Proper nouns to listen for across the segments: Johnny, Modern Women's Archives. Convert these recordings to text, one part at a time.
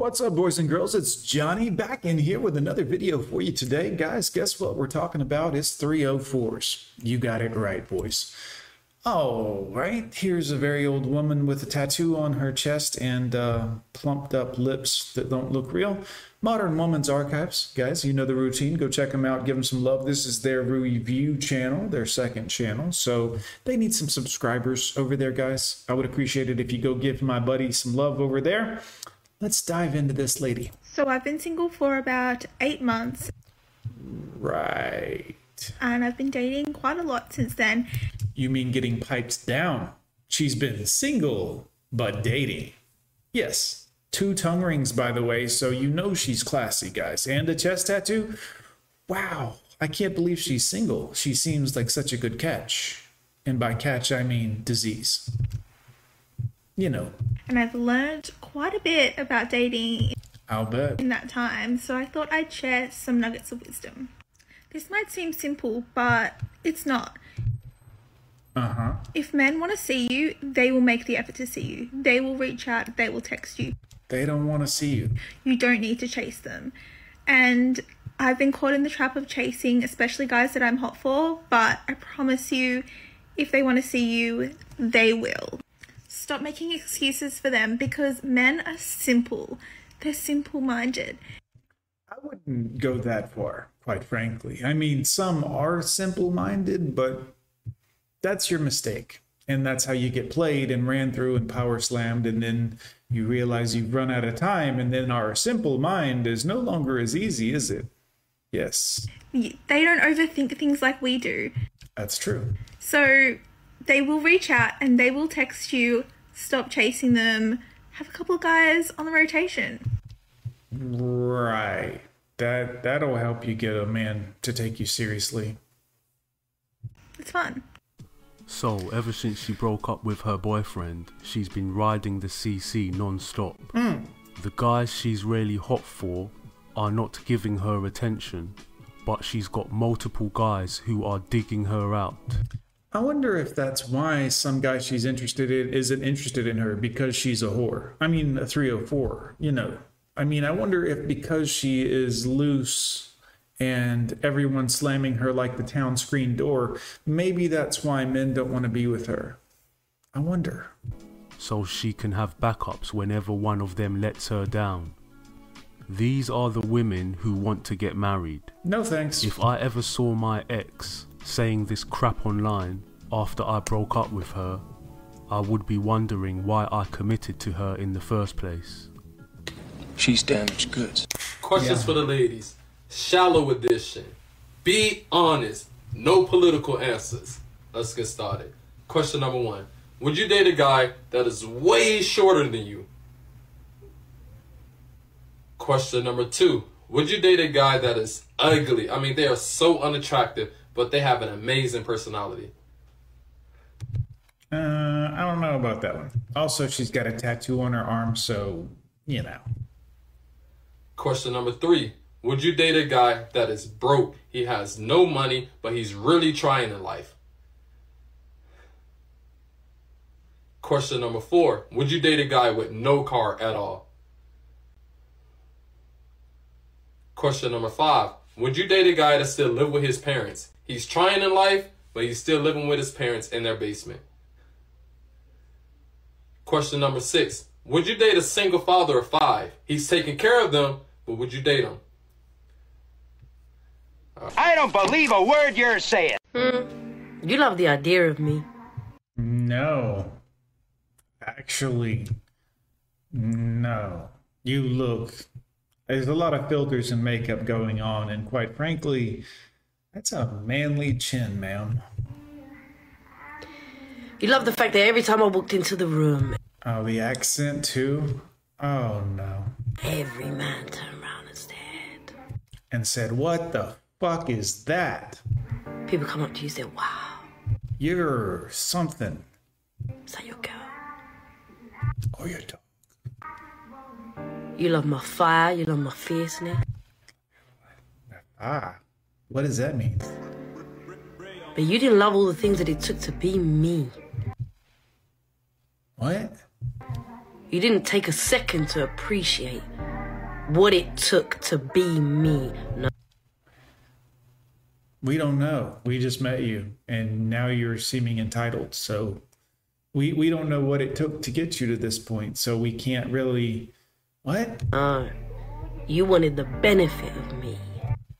What's up, boys and girls? It's Johnny back in here with another video for you today. Guys, guess what we're talking about is 304s. You got it right, boys. All right, here's a very old woman with a tattoo on her chest and plumped up lips that don't look real. Modern Women's Archives. Guys, you know the routine. Go check them out. Give them some love. This is their review channel, their second channel. So they need some subscribers over there, guys. I would appreciate it if you go give my buddy some love over there. Let's dive into this lady. So I've been single for about 8 months. Right. And I've been dating quite a lot since then. You mean getting piped down. She's been single, but dating. Yes, 2 tongue rings, by the way, so you know she's classy, guys. And a chest tattoo. Wow, I can't believe she's single. She seems like such a good catch. And by catch, I mean disease. You know. And I've learned quite a bit about dating. I'll bet. In that time, so I thought I'd share some nuggets of wisdom. This might seem simple, but it's not. If men want to see you, they will make the effort to see you. They will reach out. They will text you. They don't want to see you. You don't need to chase them. And I've been caught in the trap of chasing, especially guys that I'm hot for. But I promise you, if they want to see you, they will. Stop making excuses for them because men are simple. They're simple-minded. I wouldn't go that far, quite frankly. I mean, some are simple-minded, but that's your mistake. And that's how you get played and ran through and power slammed. And then you realize you've run out of time. And then our simple mind is no longer as easy, is it? Yes. They don't overthink things like we do. That's true. So they will reach out and they will text you. Stop chasing them. Have a couple of guys on the rotation. Right. That'll help you get a man to take you seriously. It's fun. So, ever since she broke up with her boyfriend, she's been riding the CC non-stop. The guys she's really hot for are not giving her attention, but she's got multiple guys who are digging her out. I wonder if that's why some guy she's interested in isn't interested in her, because she's a whore. I mean, a 304, you know. I mean, I wonder if because she is loose and everyone's slamming her like the town screen door, maybe that's why men don't want to be with her. I wonder. So she can have backups whenever one of them lets her down. These are the women who want to get married. No thanks. If I ever saw my ex saying this crap online after I broke up with her, I would be wondering why I committed to her in the first place. She's damaged goods. Questions for the ladies. Shallow edition. Be honest. No political answers. Let's get started. Question number 1. Would you date a guy that is way shorter than you? Question number 2. Would you date a guy that is ugly? I mean, they are so unattractive, but they have an amazing personality. I don't know about that one. Also, she's got a tattoo on her arm, so, you know. Question number 3. Would you date a guy that is broke? He has no money, but he's really trying in life. Question number 4. Would you date a guy with no car at all? Question number 5. Would you date a guy that still lives with his parents? He's trying in life, but he's still living with his parents in their basement. Question number 6. Would you date a single father of 5? He's taking care of them, but would you date him? I don't believe a word you're saying. You love the idea of me. No. Actually, no. You look. There's a lot of filters and makeup going on, and quite frankly, that's a manly chin, ma'am. You love the fact that every time I walked into the room... Oh, the accent too? Oh, no. Every man turned around and stared. And said, what the fuck is that? People come up to you and say, wow. You're something. Is that your girl? Or your dog? You love my fire, you love my fierceness. Ah, what does that mean? But you didn't love all the things that it took to be me. What? You didn't take a second to appreciate what it took to be me. No. We don't know. We just met you, and now you're seeming entitled. So we don't know what it took to get you to this point. So we can't really... What? You wanted the benefit of me.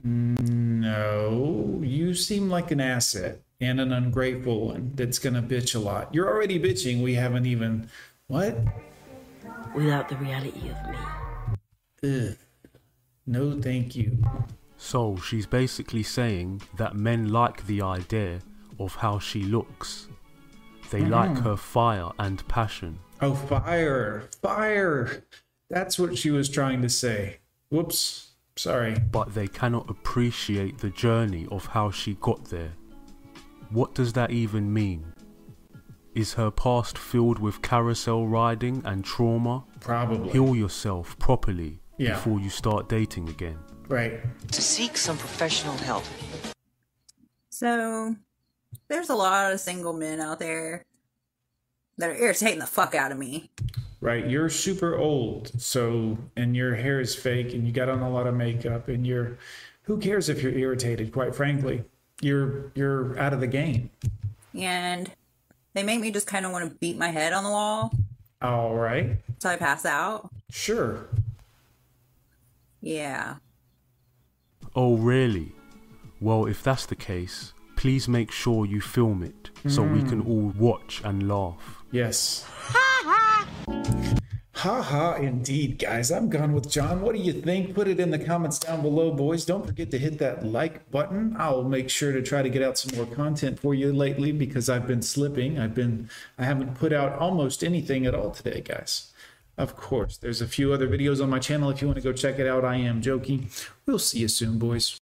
No, you seem like an asset and an ungrateful one that's going to bitch a lot. You're already bitching. We haven't even... What? Without the reality of me. Ugh. No, thank you. So she's basically saying that men like the idea of how she looks. They like her fire and passion. Oh, fire. Fire. That's what she was trying to say. Whoops. Sorry. But they cannot appreciate the journey of how she got there. What does that even mean? Is her past filled with carousel riding and trauma? Probably. Heal yourself properly before you start dating again. Right. To seek some professional help. So, there's a lot of single men out there that are irritating the fuck out of me. Right. You're super old, so, and your hair is fake, and you got on a lot of makeup, and you're, who cares if you're irritated, quite frankly? You're out of the game. And they make me just kind of want to beat my head on the wall. All right. So I pass out. Sure. Yeah. Oh, really? Well, if that's the case, please make sure you film it so we can all watch and laugh. Yes. Ha ha! Ha ha, indeed, guys. I'm gone with John. What do you think? Put it in the comments down below, boys. Don't forget to hit that like button. I'll make sure to try to get out some more content for you lately because I've been slipping. I haven't put out almost anything at all today, guys. Of course, there's a few other videos on my channel if you want to go check it out. I am joking. We'll see you soon, boys.